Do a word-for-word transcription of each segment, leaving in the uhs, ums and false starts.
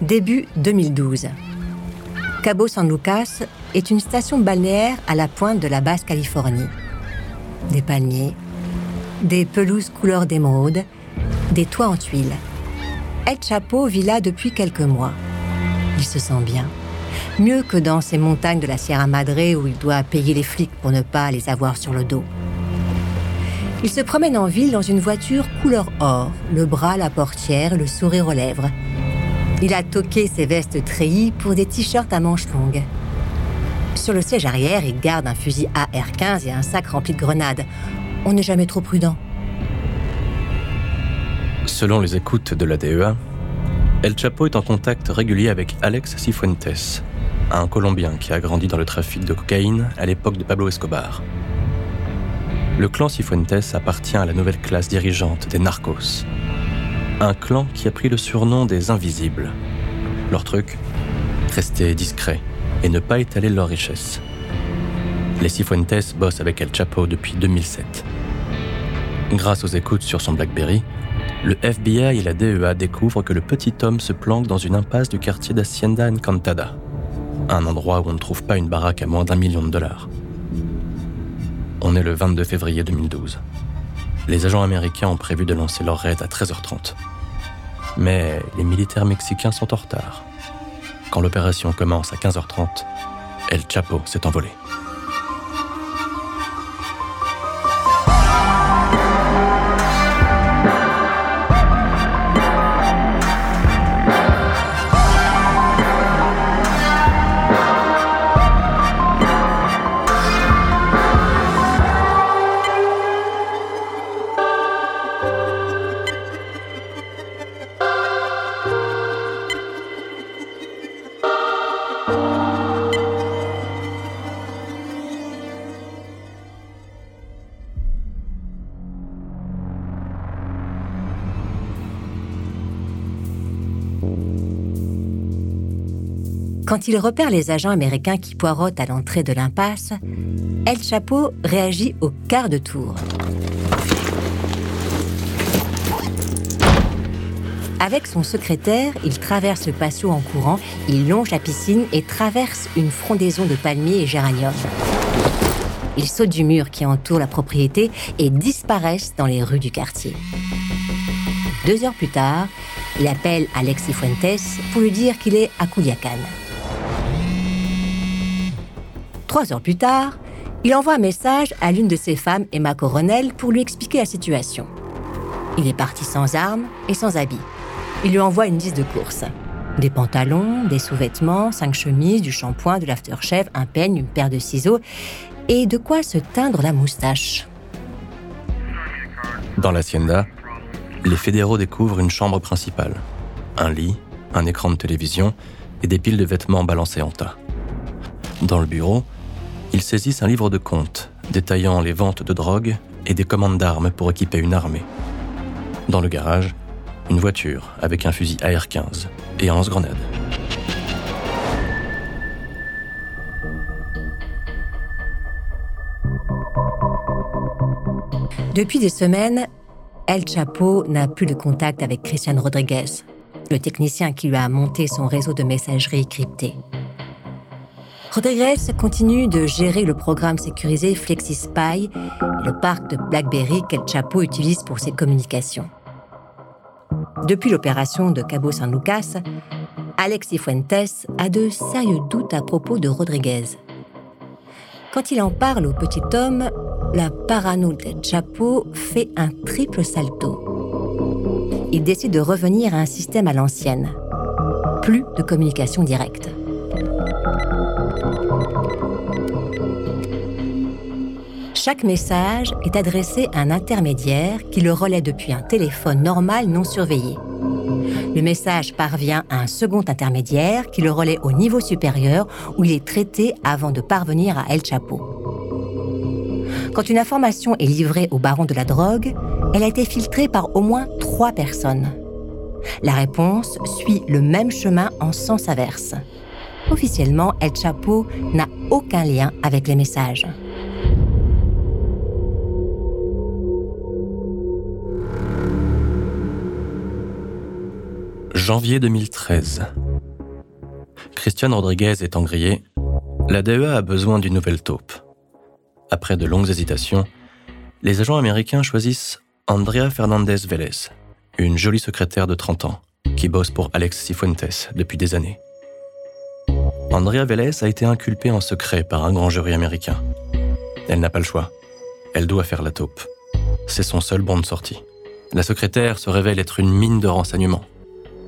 début deux mille douze. Cabo San Lucas est une station balnéaire à la pointe de la Basse-Californie. Des palmiers, des pelouses couleur d'émeraude, des toits en tuiles. El Chapo vit là depuis quelques mois. Il se sent bien. Mieux que dans ces montagnes de la Sierra Madre où il doit payer les flics pour ne pas les avoir sur le dos. Il se promène en ville dans une voiture couleur or, le bras à la portière, le sourire aux lèvres. Il a toqué ses vestes treillies pour des t-shirts à manches longues. Sur le siège arrière, il garde un fusil A R quinze et un sac rempli de grenades. On n'est jamais trop prudent. Selon les écoutes de la D E A, El Chapo est en contact régulier avec Alex Cifuentes, un Colombien qui a grandi dans le trafic de cocaïne à l'époque de Pablo Escobar. Le clan Cifuentes appartient à la nouvelle classe dirigeante des narcos, un clan qui a pris le surnom des invisibles. Leur truc, rester discret et ne pas étaler leurs richesses. Les Cifuentes bossent avec El Chapo depuis deux mille sept. Grâce aux écoutes sur son Blackberry, le F B I et la D E A découvrent que le petit homme se planque dans une impasse du quartier d'Hacienda Encantada, un endroit où on ne trouve pas une baraque à moins d'un million de dollars. On est le vingt-deux février deux mille douze. Les agents américains ont prévu de lancer leur raid à treize heures trente. Mais les militaires mexicains sont en retard. Quand l'opération commence à quinze heures trente, El Chapo s'est envolé. Quand il repère les agents américains qui poireautent à l'entrée de l'impasse, El Chapo réagit au quart de tour. Avec son secrétaire, il traverse le patio en courant, il longe la piscine et traverse une frondaison de palmiers et géraniums. Ils sautent du mur qui entoure la propriété et disparaissent dans les rues du quartier. Deux heures plus tard, il appelle Alex Cifuentes pour lui dire qu'il est à Culiacán. Trois heures plus tard, il envoie un message à l'une de ses femmes, Emma Coronel, pour lui expliquer la situation. Il est parti sans armes et sans habits. Il lui envoie une liste de courses. Des pantalons, des sous-vêtements, cinq chemises, du shampoing, de l'aftershave, un peigne, une paire de ciseaux et de quoi se teindre la moustache. Dans l'hacienda, les fédéraux découvrent une chambre principale, un lit, un écran de télévision et des piles de vêtements balancés en tas. Dans le bureau, ils saisissent un livre de comptes détaillant les ventes de drogue et des commandes d'armes pour équiper une armée. Dans le garage, une voiture avec un fusil A R quinze et un lance-grenade. Depuis des semaines, El Chapo n'a plus de contact avec Christian Rodriguez, le technicien qui lui a monté son réseau de messagerie cryptée. Rodriguez continue de gérer le programme sécurisé FlexiSpy, le parc de Blackberry qu'El Chapo utilise pour ses communications. Depuis l'opération de Cabo San Lucas, Alex Cifuentes a de sérieux doutes à propos de Rodriguez. Quand il en parle au petit homme, la parano d'El Chapo fait un triple salto. Il décide de revenir à un système à l'ancienne. Plus de communication directe. Chaque message est adressé à un intermédiaire qui le relaie depuis un téléphone normal non surveillé. Le message parvient à un second intermédiaire qui le relaie au niveau supérieur où il est traité avant de parvenir à El Chapo. Quand une information est livrée au baron de la drogue, elle a été filtrée par au moins trois personnes. La réponse suit le même chemin en sens inverse. Officiellement, El Chapo n'a aucun lien avec les messages. janvier deux mille treize, Christian Rodriguez étant grillé, la D E A a besoin d'une nouvelle taupe. Après de longues hésitations, les agents américains choisissent Andrea Fernandez-Vélez, une jolie secrétaire de trente ans, qui bosse pour Alex Cifuentes depuis des années. Andrea Vélez a été inculpée en secret par un grand jury américain. Elle n'a pas le choix. Elle doit faire la taupe. C'est son seul bon de sortie. La secrétaire se révèle être une mine de renseignements.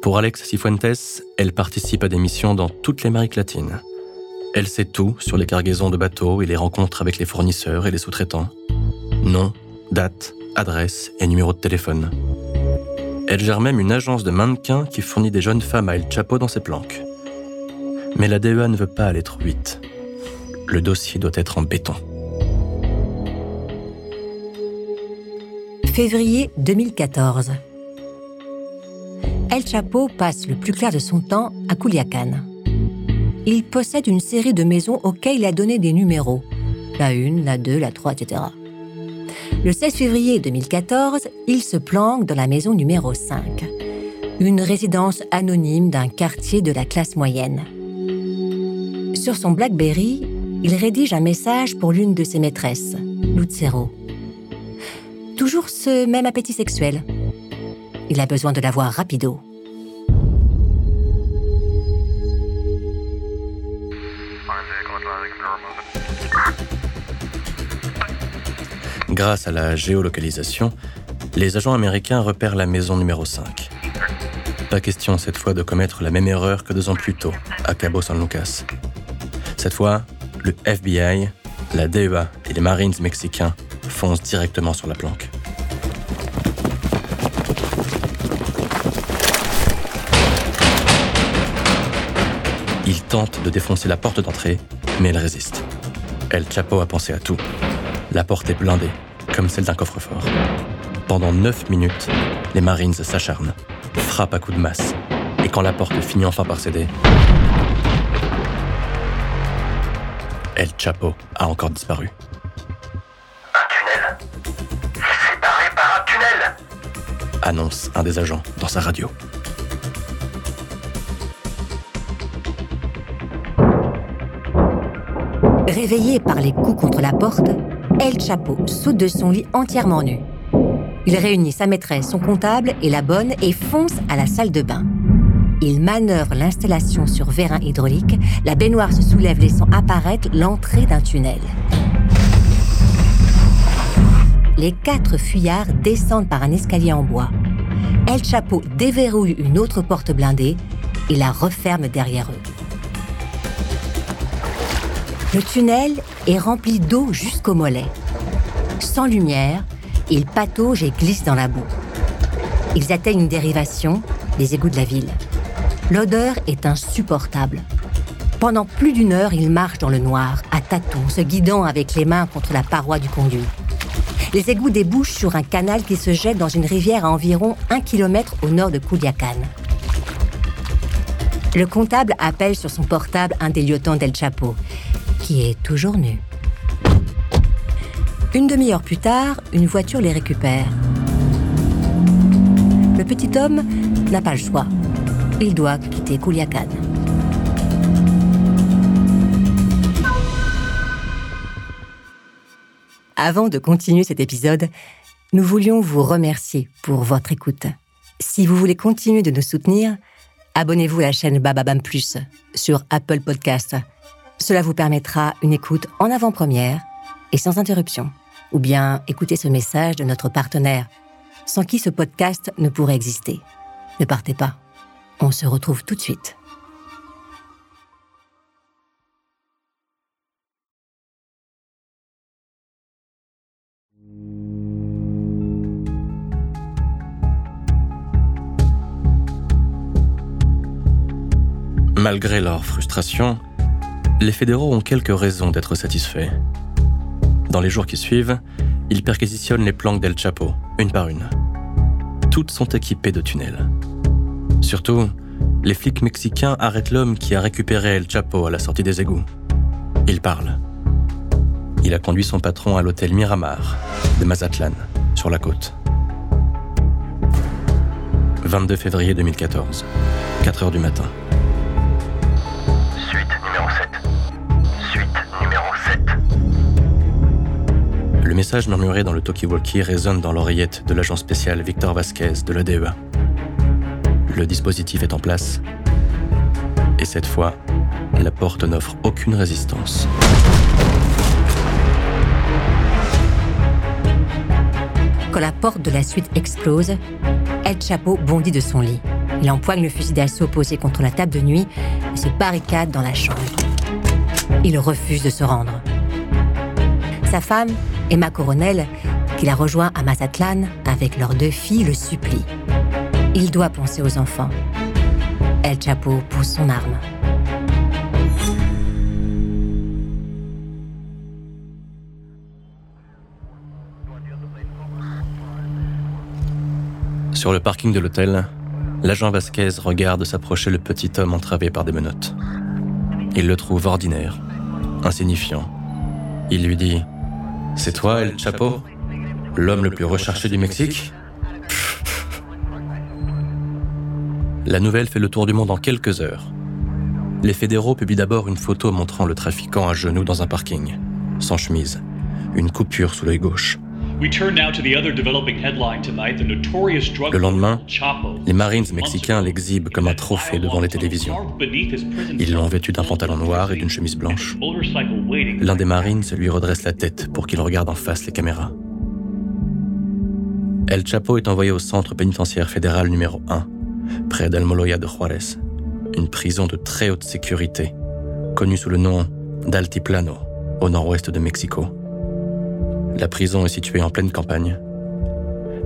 Pour Alex Cifuentes, elle participe à des missions dans toute l'Amérique latine. Elle sait tout sur les cargaisons de bateaux et les rencontres avec les fournisseurs et les sous-traitants. Nom, date, adresse et numéro de téléphone. Elle gère même une agence de mannequins qui fournit des jeunes femmes à El Chapo dans ses planques. Mais la D E A ne veut pas aller trop vite. Le dossier doit être en béton. Février deux mille quatorze. El Chapo passe le plus clair de son temps à Culiacán. Il possède une série de maisons auxquelles il a donné des numéros. La une, la deux, la trois, et cetera. Le seize février deux mille quatorze, il se planque dans la maison numéro cinq. Une résidence anonyme d'un quartier de la classe moyenne. Sur son Blackberry, il rédige un message pour l'une de ses maîtresses, Lucero. Toujours ce même appétit sexuel. Il a besoin de la voir rapido. Grâce à la géolocalisation, les agents américains repèrent la maison numéro cinq. Pas question cette fois de commettre la même erreur que deux ans plus tôt, à Cabo San Lucas. Cette fois, le F B I, la D E A et les Marines mexicains fonce directement sur la planque. Il tente de défoncer la porte d'entrée, mais elle résiste. El Chapo a pensé à tout. La porte est blindée, comme celle d'un coffre-fort. Pendant neuf minutes, les Marines s'acharnent, frappent à coups de masse, et quand la porte finit enfin par céder, El Chapo a encore disparu. Annonce un des agents dans sa radio. Réveillé par les coups contre la porte, El Chapo saute de son lit entièrement nu. Il réunit sa maîtresse, son comptable et la bonne et fonce à la salle de bain. Il manœuvre l'installation sur vérin hydraulique, la baignoire se soulève laissant apparaître l'entrée d'un tunnel. Les quatre fuyards descendent par un escalier en bois. El Chapo déverrouille une autre porte blindée et la referme derrière eux. Le tunnel est rempli d'eau jusqu'au mollet. Sans lumière, ils pataugent et glissent dans la boue. Ils atteignent une dérivation, les égouts de la ville. L'odeur est insupportable. Pendant plus d'une heure, ils marchent dans le noir, à tâtons, se guidant avec les mains contre la paroi du conduit. Les égouts débouchent sur un canal qui se jette dans une rivière à environ un kilomètre au nord de Culiacán. Le comptable appelle sur son portable un des lieutenants d'El Chapo, qui est toujours nu. Une demi-heure plus tard, une voiture les récupère. Le petit homme n'a pas le choix. Il doit quitter Culiacán. Avant de continuer cet épisode, nous voulions vous remercier pour votre écoute. Si vous voulez continuer de nous soutenir, abonnez-vous à la chaîne Bababam Plus sur Apple Podcasts. Cela vous permettra une écoute en avant-première et sans interruption. Ou bien écoutez ce message de notre partenaire, sans qui ce podcast ne pourrait exister. Ne partez pas, on se retrouve tout de suite. Malgré leur frustration, les fédéraux ont quelques raisons d'être satisfaits. Dans les jours qui suivent, ils perquisitionnent les planques d'El Chapo, une par une. Toutes sont équipées de tunnels. Surtout, les flics mexicains arrêtent l'homme qui a récupéré El Chapo à la sortie des égouts. Il parle. Il a conduit son patron à l'hôtel Miramar, de Mazatlan, sur la côte. vingt-deux février deux mille quatorze, quatre heures du matin. messages murmurés dans le talkie-walkie résonnent dans l'oreillette de l'agent spécial Victor Vasquez de la D E A. Le dispositif est en place. Et cette fois, la porte n'offre aucune résistance. Quand la porte de la suite explose, El Chapo bondit de son lit. Il empoigne le fusil d'assaut posé contre la table de nuit et se barricade dans la chambre. Il refuse de se rendre. Sa femme, Emma Coronel, qui l'a rejoint à Mazatlan avec leurs deux filles, le supplie. Il doit penser aux enfants. El Chapo pousse son arme. Sur le parking de l'hôtel, l'agent Vasquez regarde s'approcher le petit homme entravé par des menottes. Il le trouve ordinaire, insignifiant. Il lui dit « C'est toi, El Chapo ? L'homme le plus recherché du Mexique ?» La nouvelle fait le tour du monde en quelques heures. Les fédéraux publient d'abord une photo montrant le trafiquant à genoux dans un parking, sans chemise, une coupure sous l'œil gauche. Le lendemain, les Marines mexicains l'exhibent comme un trophée devant les télévisions. Ils l'ont vêtu d'un pantalon noir et d'une chemise blanche. L'un des Marines lui redresse la tête pour qu'il regarde en face les caméras. El Chapo est envoyé au centre pénitentiaire fédéral numéro un, près d'Almoloya de Juárez, une prison de très haute sécurité, connue sous le nom d'Altiplano, au nord-ouest de Mexico. La prison est située en pleine campagne.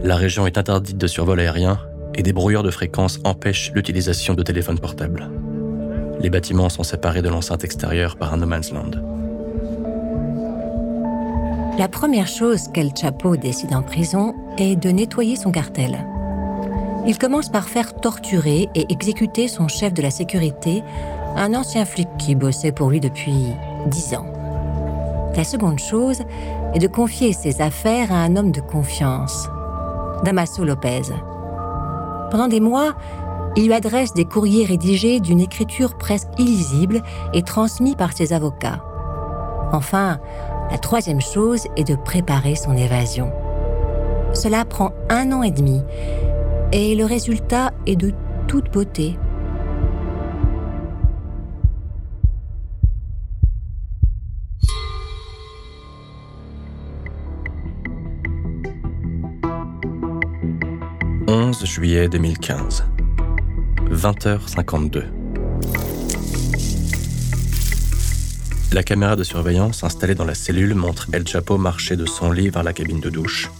La région est interdite de survol aérien et des brouilleurs de fréquences empêchent l'utilisation de téléphones portables. Les bâtiments sont séparés de l'enceinte extérieure par un no man's land. La première chose qu'El Chapo décide en prison est de nettoyer son cartel. Il commence par faire torturer et exécuter son chef de la sécurité, un ancien flic qui bossait pour lui depuis dix ans. La seconde chose est de confier ses affaires à un homme de confiance, Damaso Lopez. Pendant des mois, il lui adresse des courriers rédigés d'une écriture presque illisible et transmis par ses avocats. Enfin, la troisième chose est de préparer son évasion. Cela prend un an et demi, et le résultat est de toute beauté. onze juillet deux mille quinze, vingt heures cinquante-deux. La caméra de surveillance installée dans la cellule montre El Chapo marcher de son lit vers la cabine de douche,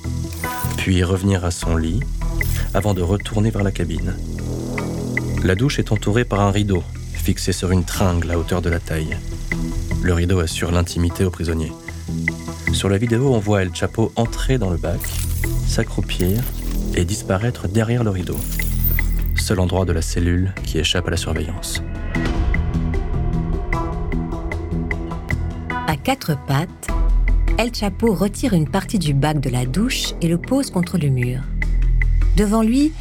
puis revenir à son lit avant de retourner vers la cabine. La douche est entourée par un rideau fixé sur une tringle à hauteur de la taille. Le rideau assure l'intimité aux prisonniers. Sur la vidéo, on voit El Chapo entrer dans le bac, s'accroupir et disparaître derrière le rideau, seul endroit de la cellule qui échappe à la surveillance. À quatre pattes, El Chapo retire une partie du bac de la douche et le pose contre le mur. Devant lui,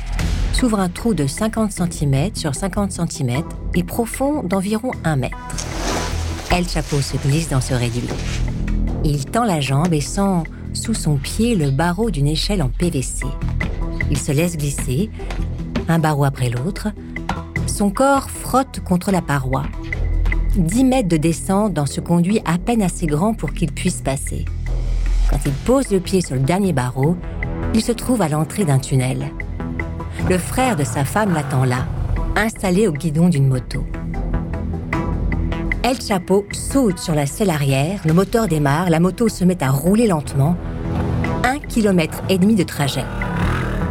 s'ouvre un trou de cinquante centimètres sur cinquante centimètres et profond d'environ un mètre. El Chapo se glisse dans ce réduit. Il tend la jambe et sent sous son pied le barreau d'une échelle en P V C. Il se laisse glisser, un barreau après l'autre. Son corps frotte contre la paroi. Dix mètres de descente dans ce conduit à peine assez grand pour qu'il puisse passer. Quand il pose le pied sur le dernier barreau, il se trouve à l'entrée d'un tunnel. Le frère de sa femme l'attend là, installé au guidon d'une moto. El Chapo saute sur la selle arrière, le moteur démarre, la moto se met à rouler lentement. Un kilomètre et demi de trajet.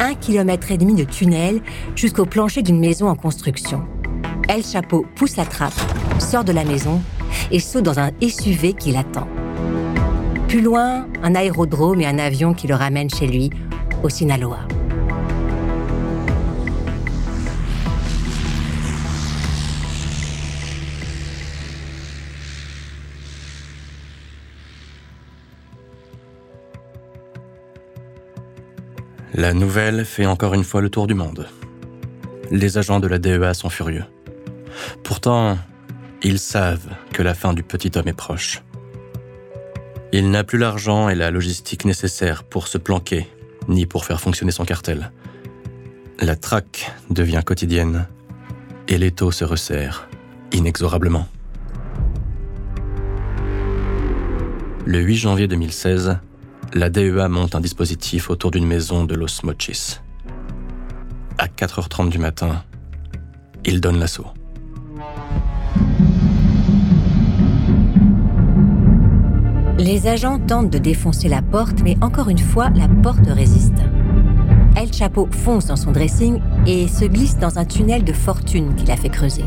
Un kilomètre et demi de tunnel jusqu'au plancher d'une maison en construction. El Chapo pousse la trappe, sort de la maison et saute dans un S U V qui l'attend. Plus loin, un aérodrome et un avion qui le ramènent chez lui, au Sinaloa. La nouvelle fait encore une fois le tour du monde. Les agents de la D E A sont furieux. Pourtant, ils savent que la fin du petit homme est proche. Il n'a plus l'argent et la logistique nécessaires pour se planquer, ni pour faire fonctionner son cartel. La traque devient quotidienne et l'étau se resserre inexorablement. Le huit janvier deux mille seize, la D E A monte un dispositif autour d'une maison de Los Mochis. À quatre heures trente du matin, ils donnent l'assaut. Les agents tentent de défoncer la porte, mais encore une fois, la porte résiste. El Chapo fonce dans son dressing et se glisse dans un tunnel de fortune qu'il a fait creuser.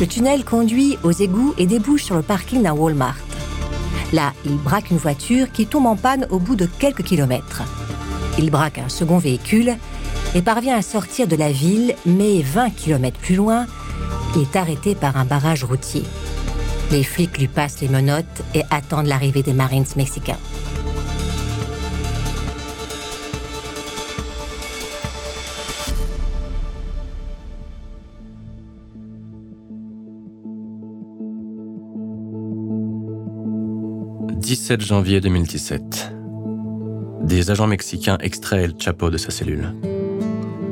Le tunnel conduit aux égouts et débouche sur le parking d'un Walmart. Là, il braque une voiture qui tombe en panne au bout de quelques kilomètres. Il braque un second véhicule et parvient à sortir de la ville, mais vingt kilomètres plus loin, il est arrêté par un barrage routier. Les flics lui passent les menottes et attendent l'arrivée des Marines mexicains. dix-sept janvier deux mille dix-sept. Des agents mexicains extraient El Chapo de sa cellule.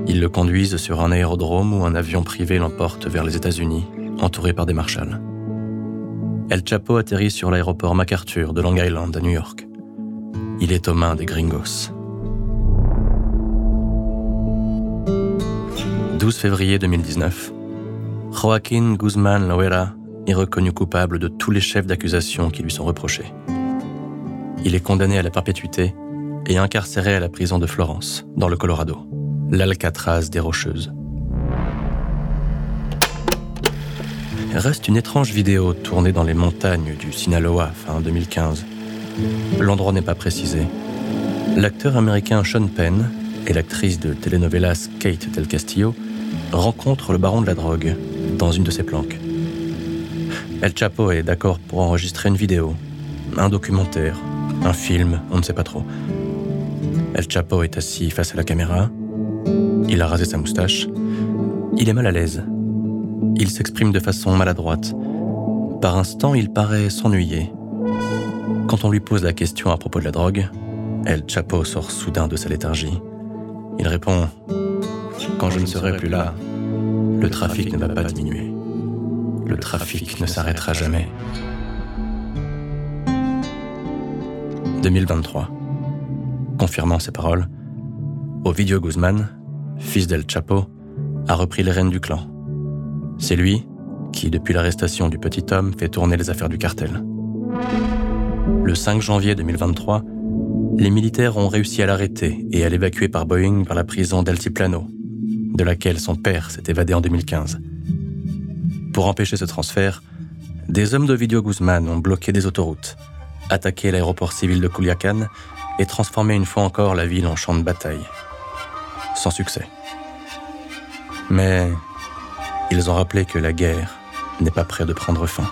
Ils le conduisent sur un aérodrome où un avion privé l'emporte vers les États-Unis, entouré par des marshals. El Chapo atterrit sur l'aéroport MacArthur de Long Island à New York. Il est aux mains des gringos. douze février deux mille dix-neuf, Joaquín Guzmán Loera est reconnu coupable de tous les chefs d'accusation qui lui sont reprochés. Il est condamné à la perpétuité et incarcéré à la prison de Florence, dans le Colorado, l'Alcatraz des Rocheuses. Reste une étrange vidéo tournée dans les montagnes du Sinaloa fin deux mille quinze. L'endroit n'est pas précisé. L'acteur américain Sean Penn et l'actrice de telenovelas Kate Del Castillo rencontrent le baron de la drogue dans une de ses planques. El Chapo est d'accord pour enregistrer une vidéo, un documentaire, un film, on ne sait pas trop. El Chapo est assis face à la caméra. Il a rasé sa moustache. Il est mal à l'aise. Il s'exprime de façon maladroite. Par instants, il paraît s'ennuyer. Quand on lui pose la question à propos de la drogue, El Chapo sort soudain de sa léthargie. Il répond « Quand je ne serai plus là, le trafic ne va pas diminuer. Le trafic ne s'arrêtera jamais. » deux mille vingt-trois. Confirmant ces paroles, Ovidio Guzmán, fils d'El Chapo, a repris les rênes du clan. C'est lui qui, depuis l'arrestation du petit homme, fait tourner les affaires du cartel. Le cinq janvier deux mille vingt-trois, les militaires ont réussi à l'arrêter et à l'évacuer par Boeing vers la prison d'Altiplano, de laquelle son père s'est évadé en deux mille quinze. Pour empêcher ce transfert, des hommes d'Ovidio Guzmán ont bloqué des autoroutes, attaqué l'aéroport civil de Culiacán et transformé une fois encore la ville en champ de bataille. Sans succès. Mais ils ont rappelé que la guerre n'est pas près de prendre fin.